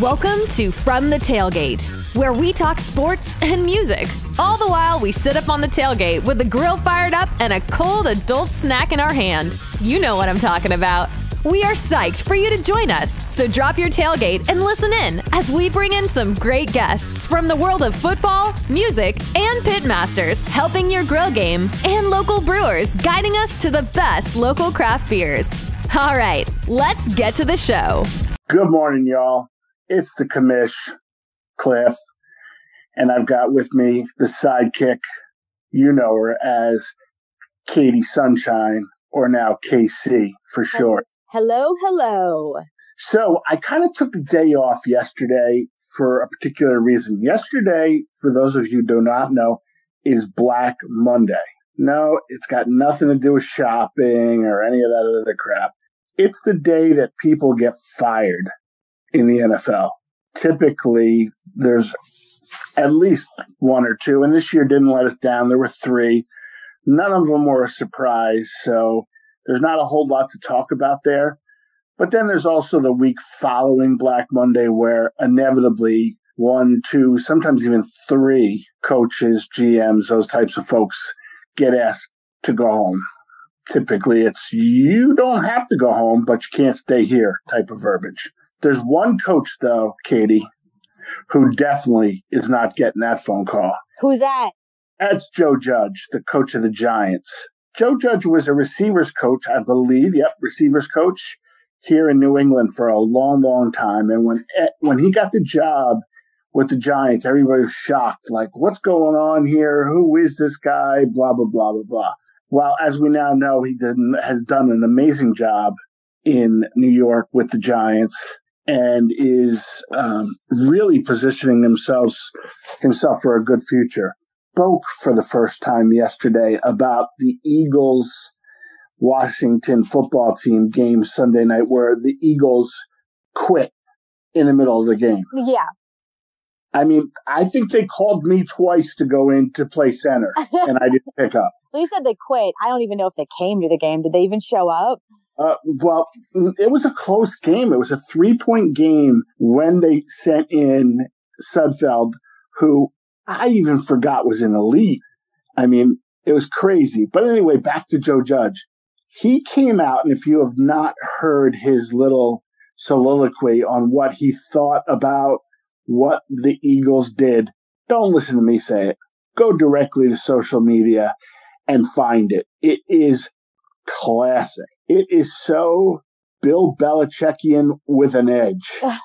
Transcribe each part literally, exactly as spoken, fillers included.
Welcome to From the Tailgate, where we talk sports and music. All the while, we sit up on the tailgate with the grill fired up and a cold adult snack in our hand. You know what I'm talking about. We are psyched for you to join us, so drop your tailgate and listen in as we bring in some great guests from the world of football, music, and pitmasters, helping your grill game, and local brewers guiding us to the best local craft beers. All right, let's get to the show. Good morning, y'all. It's the commish, Cliff, and I've got with me the sidekick. You know her as Katie Sunshine, or now K C for short. Hello, hello. So I kind of took the day off yesterday for a particular reason. Yesterday, for those of you who do not know, is Black Monday. No, it's got nothing to do with shopping or any of that other crap. It's the day that people get fired in the N F L. Typically, there's at least one or two, and this year didn't let us down. There were three. None of them were a surprise, so there's not a whole lot to talk about there. But then there's also the week following Black Monday where inevitably one, two, sometimes even three coaches, G Ms, those types of folks get asked to go home. Typically, it's you don't have to go home, but you can't stay here type of verbiage. There's one coach, though, Katie, who definitely is not getting that phone call. Who's that? That's Joe Judge, the coach of the Giants. Joe Judge was a receivers coach, I believe. Yep, receivers coach here in New England for a long, long time. And when when he got the job with the Giants, everybody was shocked. Like, what's going on here? Who is this guy? Blah, blah, blah, blah, blah. Well, as we now know, he did, has done an amazing job in New York with the Giants, and is um, really positioning themselves, himself for a good future. Spoke for the first time yesterday about the Eagles-Washington football team game Sunday night where the Eagles quit in the middle of the game. Yeah. I mean, I think they called me twice to go in to play center, and I didn't pick up. Well, you said they quit. I don't even know if they came to the game. Did they even show up? Uh, well, it was a close game. It was a three-point game when they sent in Sudfeld, who I even forgot was in the league. I mean, it was crazy. But anyway, back to Joe Judge. He came out, and if you have not heard his little soliloquy on what he thought about what the Eagles did, don't listen to me say it. Go directly to social media and find it. It is classic. It is so Bill Belichickian with an edge. I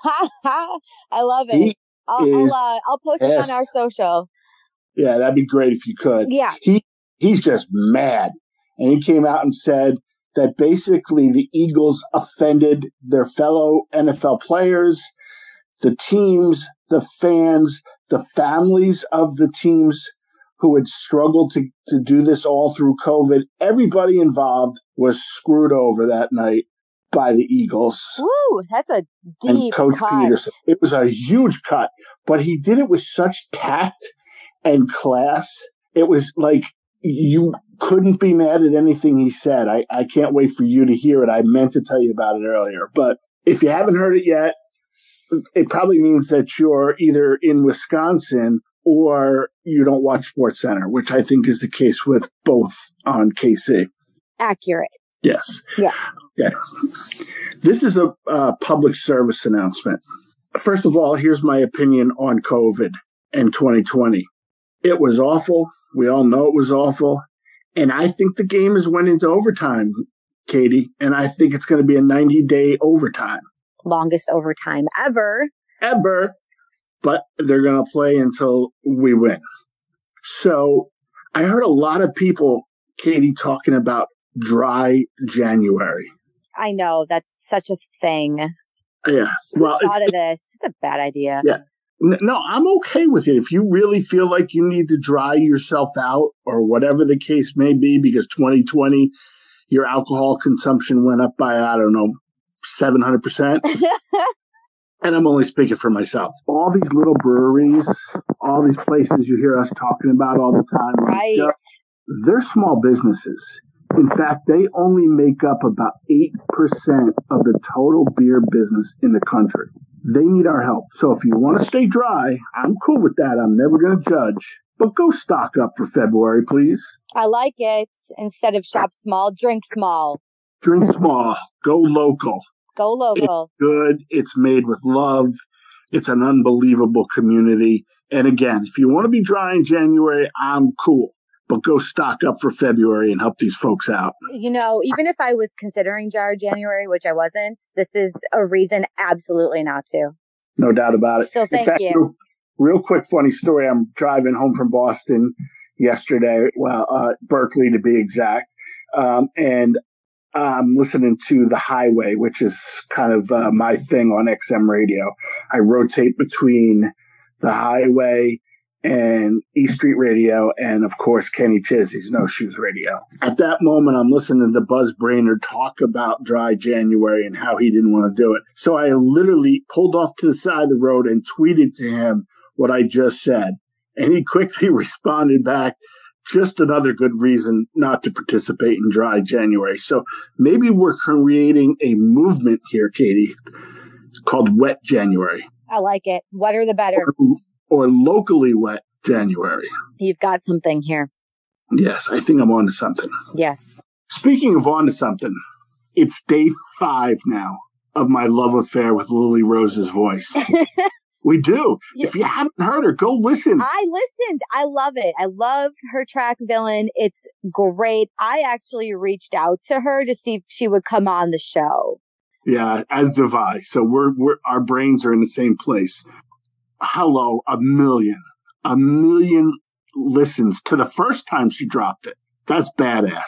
love it. He I'll I'll, uh, I'll post pissed. It on our social. Yeah, that'd be great if you could. Yeah. He he's just mad. And he came out and said that basically the Eagles offended their fellow N F L players, the teams, the fans, the families of the teams who had struggled to, to do this all through COVID. Everybody involved was screwed over that night by the Eagles. Woo, that's a deep and Coach cut. Peterson. It was a huge cut, but he did it with such tact and class. It was like you couldn't be mad at anything he said. I, I can't wait for you to hear it. I meant to tell you about it earlier, but if you haven't heard it yet, it probably means that you're either in Wisconsin or you don't watch SportsCenter, which I think is the case with both on K C. Accurate. Yes. Yeah. Yeah. This is a uh, public service announcement. First of all, here's my opinion on COVID and twenty twenty. It was awful. We all know it was awful. And I think the game has went into overtime, Katie. And I think it's going to be a ninety-day overtime. Longest overtime ever. Ever. But they're going to play until we win. So I heard a lot of people, Katie, talking about dry January. I know. That's such a thing. Yeah. Well, I thought of this. It's a bad idea. Yeah. No, I'm okay with it. If you really feel like you need to dry yourself out or whatever the case may be, because twenty twenty, your alcohol consumption went up by, I don't know, seven hundred percent. And I'm only speaking for myself. All these little breweries, all these places you hear us talking about all the time. Right. They're small businesses. In fact, they only make up about eight percent of the total beer business in the country. They need our help. So if you want to stay dry, I'm cool with that. I'm never going to judge. But go stock up for February, please. I like it. Instead of shop small, drink small. Drink small. Go local. Go local. It's good. It's made with love. It's an unbelievable community. And again, if you want to be dry in January, I'm cool. But go stock up for February and help these folks out. You know, even if I was considering dry January, which I wasn't, this is a reason absolutely not to. No doubt about it. So thank in fact, you. Real quick, funny story. I'm driving home from Boston yesterday, well, uh, Berkeley to be exact, um, and I'm listening to The Highway, which is kind of uh, my thing on X M radio. I rotate between The Highway and E Street Radio, and of course, Kenny Chesney's No Shoes Radio. At that moment, I'm listening to Buzz Brainerd talk about dry January and how he didn't want to do it. So I literally pulled off to the side of the road and tweeted to him what I just said. And he quickly responded back, just another good reason not to participate in dry January. So maybe we're creating a movement here, Katie, called Wet January. I like it. Wetter the better. Or, or locally wet January. You've got something here. Yes, I think I'm on to something. Yes. Speaking of on to something, it's day five now of my love affair with Lily Rose's voice. We do. If you haven't heard her, go listen. I listened. I love it. I love her track, Villain. It's great. I actually reached out to her to see if she would come on the show. Yeah, as did I. So we're, we're our brains are in the same place. Hello, a million, a million listens to the first time she dropped it. That's badass.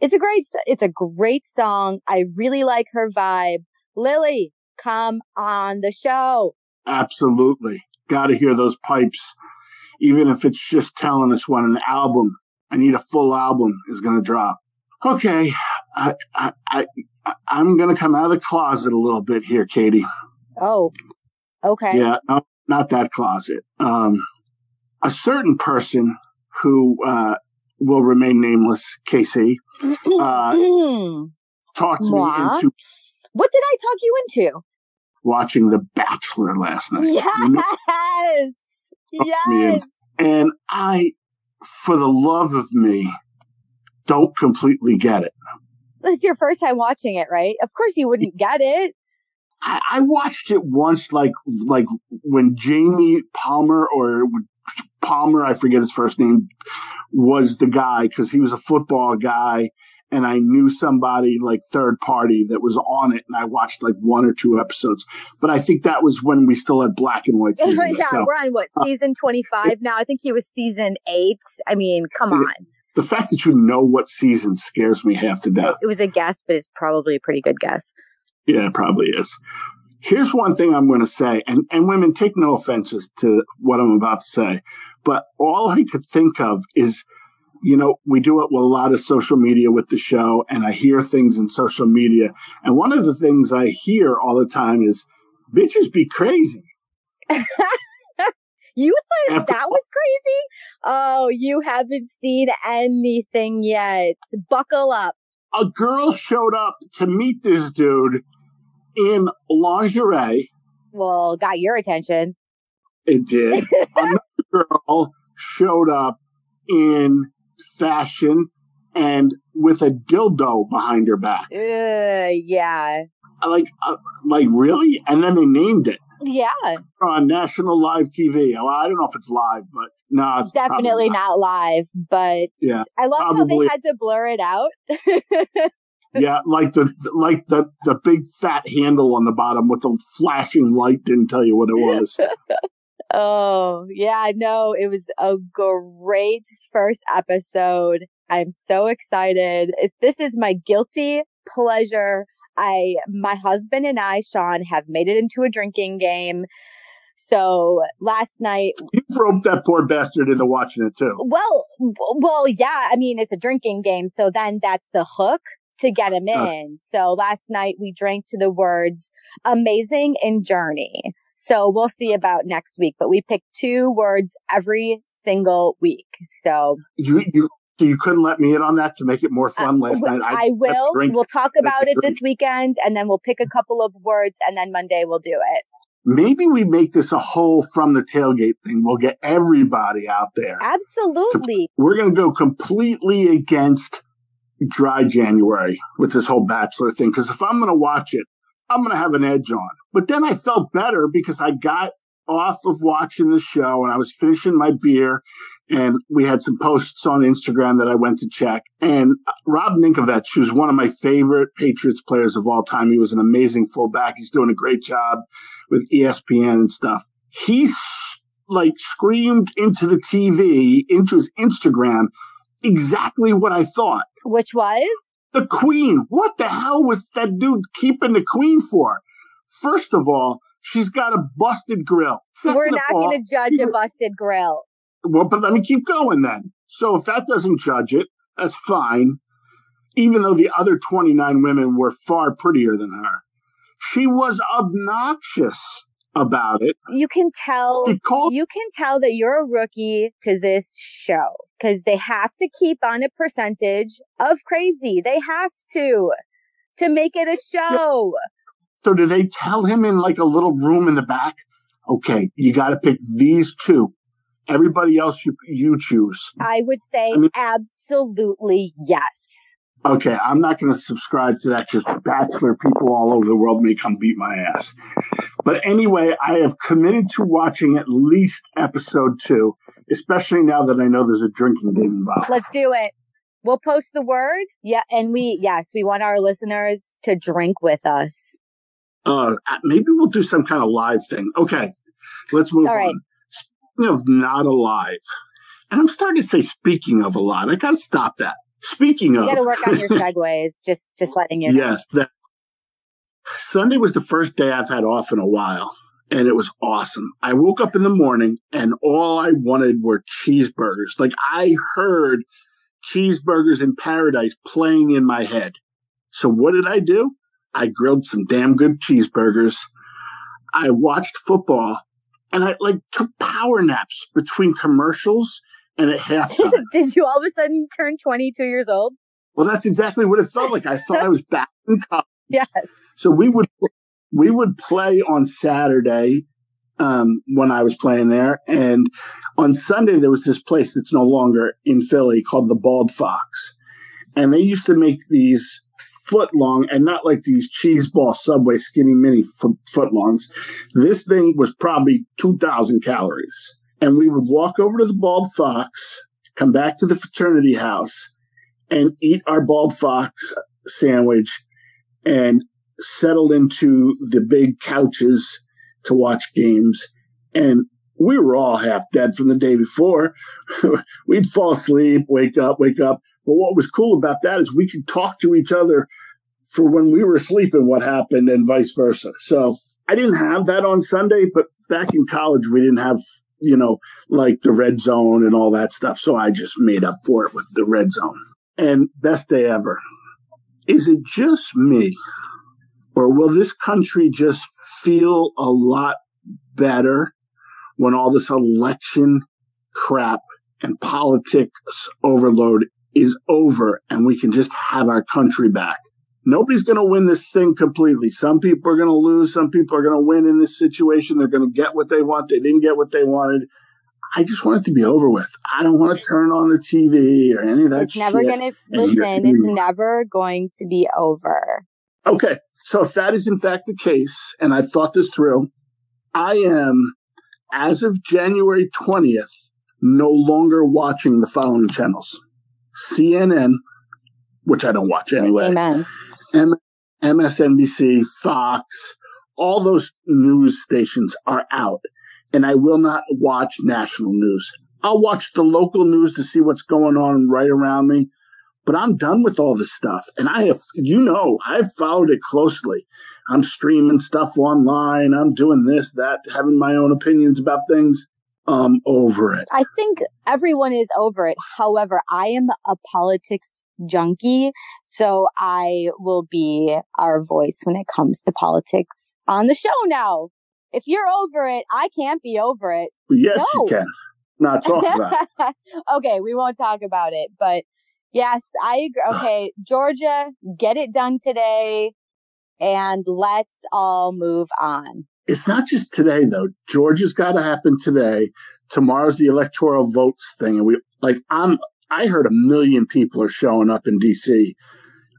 It's a great, it's a great song. I really like her vibe. Lily, come on the show. Absolutely. Got to hear those pipes, even if it's just telling us when an album, I need a full album, is going to drop. Okay, I, I, I, I'm going to come out of the closet a little bit here, Katie. Oh, okay. Yeah, no, not that closet. Um, a certain person who uh, will remain nameless, K C, uh, talked me into... What did I talk you into? Watching The Bachelor last night. Yes! Yes! And I, for the love of me, don't completely get it. It's your first time watching it, right? Of course you wouldn't get it. I, I watched it once, like like when Jamie Palmer, or Palmer, I forget his first name, was the guy, because he was a football guy. And I knew somebody like third party that was on it, and I watched like one or two episodes. But I think that was when we still had black and white T V. Yeah, so, we're on what, season twenty-five uh, now? I think he was season eight. I mean, come on. The fact that you know what season scares me half to death. It was a guess, but it's probably a pretty good guess. Yeah, it probably is. Here's one thing I'm going to say, and, and women, take no offenses to what I'm about to say, but all I could think of is, you know, we do it with a lot of social media with the show, and I hear things in social media. And one of the things I hear all the time is, bitches be crazy. You thought After- that was crazy? Oh, you haven't seen anything yet. Buckle up. A girl showed up to meet this dude in lingerie. Well, got your attention. It did. Another girl showed up in fashion and with a dildo behind her back. Uh, yeah. Like, uh, like really? And then they named it. Yeah. On national live T V. Well, I don't know if it's live, but no, nah, it's definitely not. not live. But yeah, I love probably. How they had to blur it out. Yeah, like the like the the big fat handle on the bottom with the flashing light didn't tell you what it was. Oh, yeah, no, it was a great first episode. I'm so excited. It, this is my guilty pleasure. I, my husband and I, Sean, have made it into a drinking game. So last night... You roped that poor bastard into watching it too. Well, well, yeah, I mean, it's a drinking game. So then that's the hook to get him in. Uh, so last night we drank to the words amazing and journey. So we'll see about next week, but we pick two words every single week. So you, you So you couldn't let me in on that to make it more fun last uh, night. I, I will. We'll talk about it this weekend, and then we'll pick a couple of words, and then Monday we'll do it. Maybe we make this a whole From the Tailgate thing. We'll get everybody out there. Absolutely. To, we're going to go completely against dry January with this whole Bachelor thing, because if I'm going to watch it, I'm going to have an edge on. But then I felt better because I got off of watching the show and I was finishing my beer, and we had some posts on Instagram that I went to check. And Rob Ninkovich, who's one of my favorite Patriots players of all time, he was an amazing fullback. He's doing a great job with E S P N and stuff. He like screamed into the T V, into his Instagram, exactly what I thought. Which was? The Queen. What the hell was that dude keeping the Queen for? First of all, she's got a busted grill. Second We're not going to judge a busted grill. Well, but let me keep going then. So if that doesn't judge it, that's fine. Even though the other twenty-nine women were far prettier than her. She was obnoxious about it. You can tell called- you can tell that you're a rookie to this show, because they have to keep on a percentage of crazy. They have to, to make it a show. Yeah. So do they tell him in like a little room in the back, okay, you got to pick these two. Everybody else you you choose. I would say I mean, absolutely yes. Okay, I'm not going to subscribe to that because Bachelor people all over the world may come beat my ass. But anyway, I have committed to watching at least episode two, especially now that I know there's a drinking game involved. Let's do it. We'll post the word. Yeah, and we, yes, we want our listeners to drink with us. Uh, maybe we'll do some kind of live thing. Okay, let's move all right. on. Speaking of not alive, and I'm starting to say speaking of a lot. I got to stop that. Speaking you of. You got to work on your segues, just, just letting you know. Yes. That, Sunday was the first day I've had off in a while, and it was awesome. I woke up in the morning, and all I wanted were cheeseburgers. Like, I heard Cheeseburgers in Paradise playing in my head. So what did I do? I grilled some damn good cheeseburgers. I watched football, and I like took power naps between commercials and at halftime. Did you all of a sudden turn twenty-two years old? Well, that's exactly what it felt like. I thought I was back in college. Yes. So we would we would play on Saturday um, when I was playing there, and on Sunday there was this place that's no longer in Philly called the Bald Fox, and they used to make these foot long, and not like these cheese ball Subway skinny mini f- foot longs. This thing was probably two thousand calories. And we would walk over to the Bald Fox, come back to the fraternity house, and eat our Bald Fox sandwich and settle into the big couches to watch games. And we were all half dead from the day before. We'd fall asleep, wake up, wake up. But what was cool about that is we could talk to each other for when we were asleep and what happened and vice versa. So I didn't have that on Sunday, but back in college, we didn't have, you know, like the Red Zone and all that stuff. So I just made up for it with the Red Zone. And best day ever. Is it just me, or will this country just feel a lot better when all this election crap and politics overload is over and we can just have our country back? Nobody's going to win this thing completely. Some people are going to lose. Some people are going to win in this situation. They're going to get what they want. They didn't get what they wanted. I just want it to be over with. I don't want to turn on the T V or any of that it's shit. It's never going to, listen, it's never going to be over. Okay. So if that is in fact the case, and I thought this through, I am, as of January twentieth, no longer watching the following channels. C N N, which I don't watch anyway, Amen. M- M S N B C, Fox, all those news stations are out, and I will not watch national news. I'll watch the local news to see what's going on right around me, but I'm done with all this stuff, and I have, you know, I've followed it closely. I'm streaming stuff online. I'm doing this, that, having my own opinions about things. I'm over it. I think everyone is over it. However, I am a politics junkie, so I will be our voice when it comes to politics on the show now. If you're over it, I can't be over it. Yes, no. You can. not talk about it. Okay, we won't talk about it. But yes, I agree. Okay, Georgia, get it done today, and let's all move on. It's not just today, though. Georgia's got to happen today. Tomorrow's the electoral votes thing, and we like I'm. I heard a million people are showing up in D C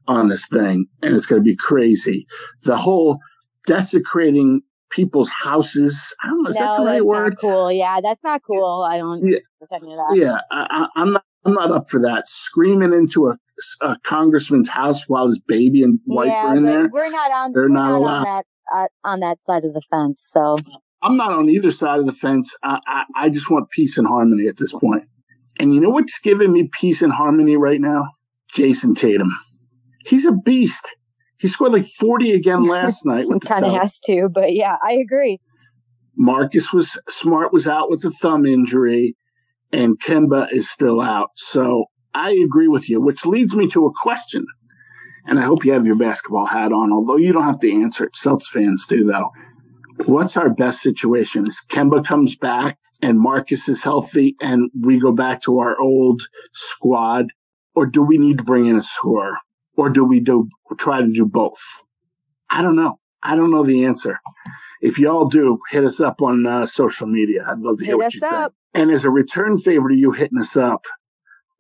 on this thing, and it's going to be crazy. The whole desecrating people's houses. I don't know. Is no, that the right that's word? Not cool. Yeah, that's not cool. I don't. Yeah, that. yeah I, I'm not. I'm not up for that. Screaming into a, a congressman's house while his baby and wife yeah, are in there. We're not on. They're we're not, not allowed. On that. Uh, on that side of the fence, so I'm not on either side of the fence. I, I, I just want peace and harmony at this point. And you know what's giving me peace and harmony right now? Jason Tatum. He's a beast. He scored like forty again last night. With kind of has to, but yeah, I agree. Marcus was Smart was out with a thumb injury, and Kemba is still out. So I agree with you, which leads me to a question. And I hope you have your basketball hat on, although you don't have to answer it. Celtics fans do, though. What's our best situation? Is Kemba comes back and Marcus is healthy and we go back to our old squad? Or do we need to bring in a scorer? Or do we do try to do both? I don't know. I don't know the answer. If y'all do, hit us up on uh, social media. I'd love to hear hit what you up. Think. And as a return favor to you hitting us up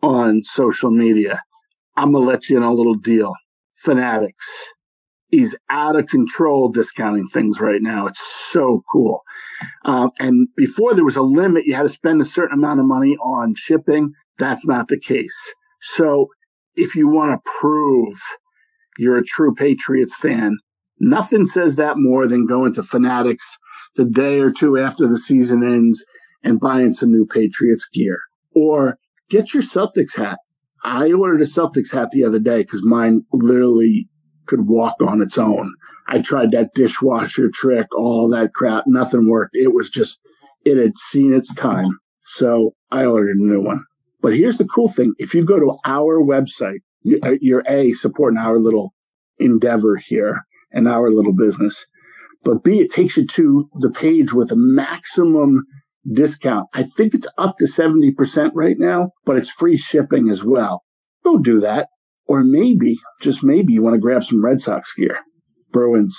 on social media, I'm going to let you in a little deal. Fanatics is out of control discounting things right now. It's so cool. Um, and before there was a limit, you had to spend a certain amount of money on shipping. That's not the case. So if you want to prove you're a true Patriots fan, nothing says that more than going to Fanatics the day or two after the season ends and buying some new Patriots gear. Or get your Celtics hat. I ordered a Celtics hat the other day because mine literally could walk on its own. I tried that dishwasher trick, all that crap. Nothing worked. It was just, it had seen its time. So I ordered a new one. But here's the cool thing. If you go to our website, you're A, supporting our little endeavor here and our little business. But B, it takes you to the page with a maximum discount. I think it's up to seventy percent right now, but it's free shipping as well. Go do that. Or maybe, just maybe, you want to grab some Red Sox gear. Bruins,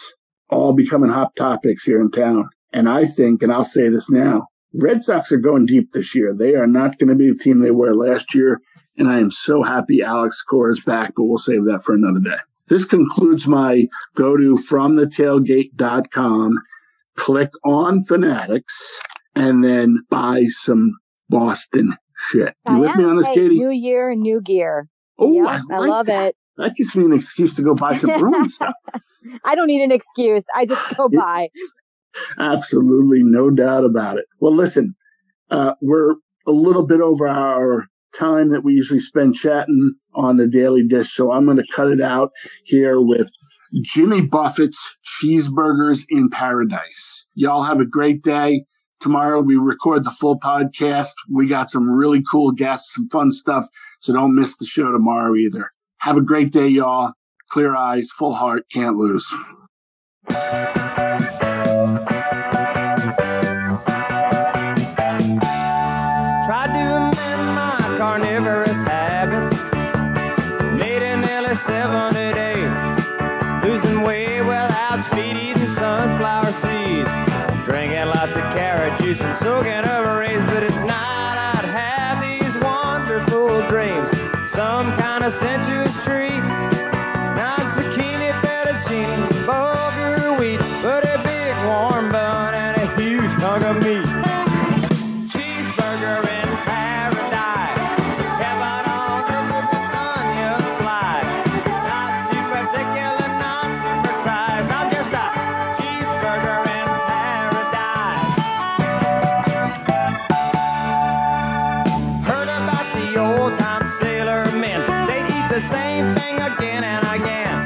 all becoming hot topics here in town. And I think, and I'll say this now, Red Sox are going deep this year. They are not going to be the team they were last year. And I am so happy Alex Cora is back, but we'll save that for another day. This concludes my go to from the tailgate dot com. Click on Fanatics. And then buy some Boston shit. You with me on this, Katie? New year, new gear. Oh, yep, I, like I love that. it. That gives me an excuse to go buy some Bruins stuff. I don't need an excuse. I just go buy. Absolutely, no doubt about it. Well, listen, uh, we're a little bit over our time that we usually spend chatting on the Daily Dish, so I'm going to cut it out here with Jimmy Buffett's Cheeseburgers in Paradise. Y'all have a great day. Tomorrow we record the full podcast. We got some really cool guests, some fun stuff. So don't miss the show tomorrow either. Have a great day, y'all. Clear eyes, full heart, can't lose. Tried to amend my carnivorous habits. Made an L seven at age. Losing weight well outspeed eating sunflower seeds. Drinking lots of carrot juice and soaking overraised, but at night I'd have these wonderful dreams. Some kind of sensuous treat, not zucchini, fettuccine, bulgur wheat, but a big warm bun and a huge hunk of meat. Cheeseburger in paradise, heaven on earth with its onion slides. Not too particular, not too precise. I'm just a cheeseburger in same thing again and again.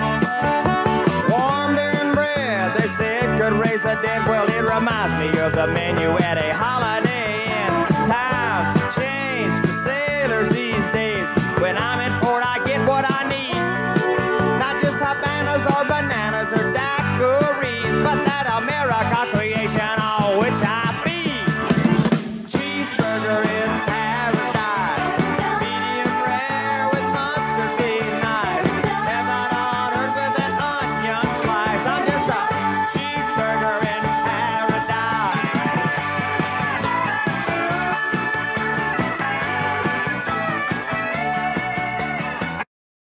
Warmed in bread, they say it could raise a dead. Well, it reminds me of the menu at a Holiday Inn. Times change for sailors these days. When I'm in port, I get what I need. Not just Havanas or bananas or daiquiris, but that America.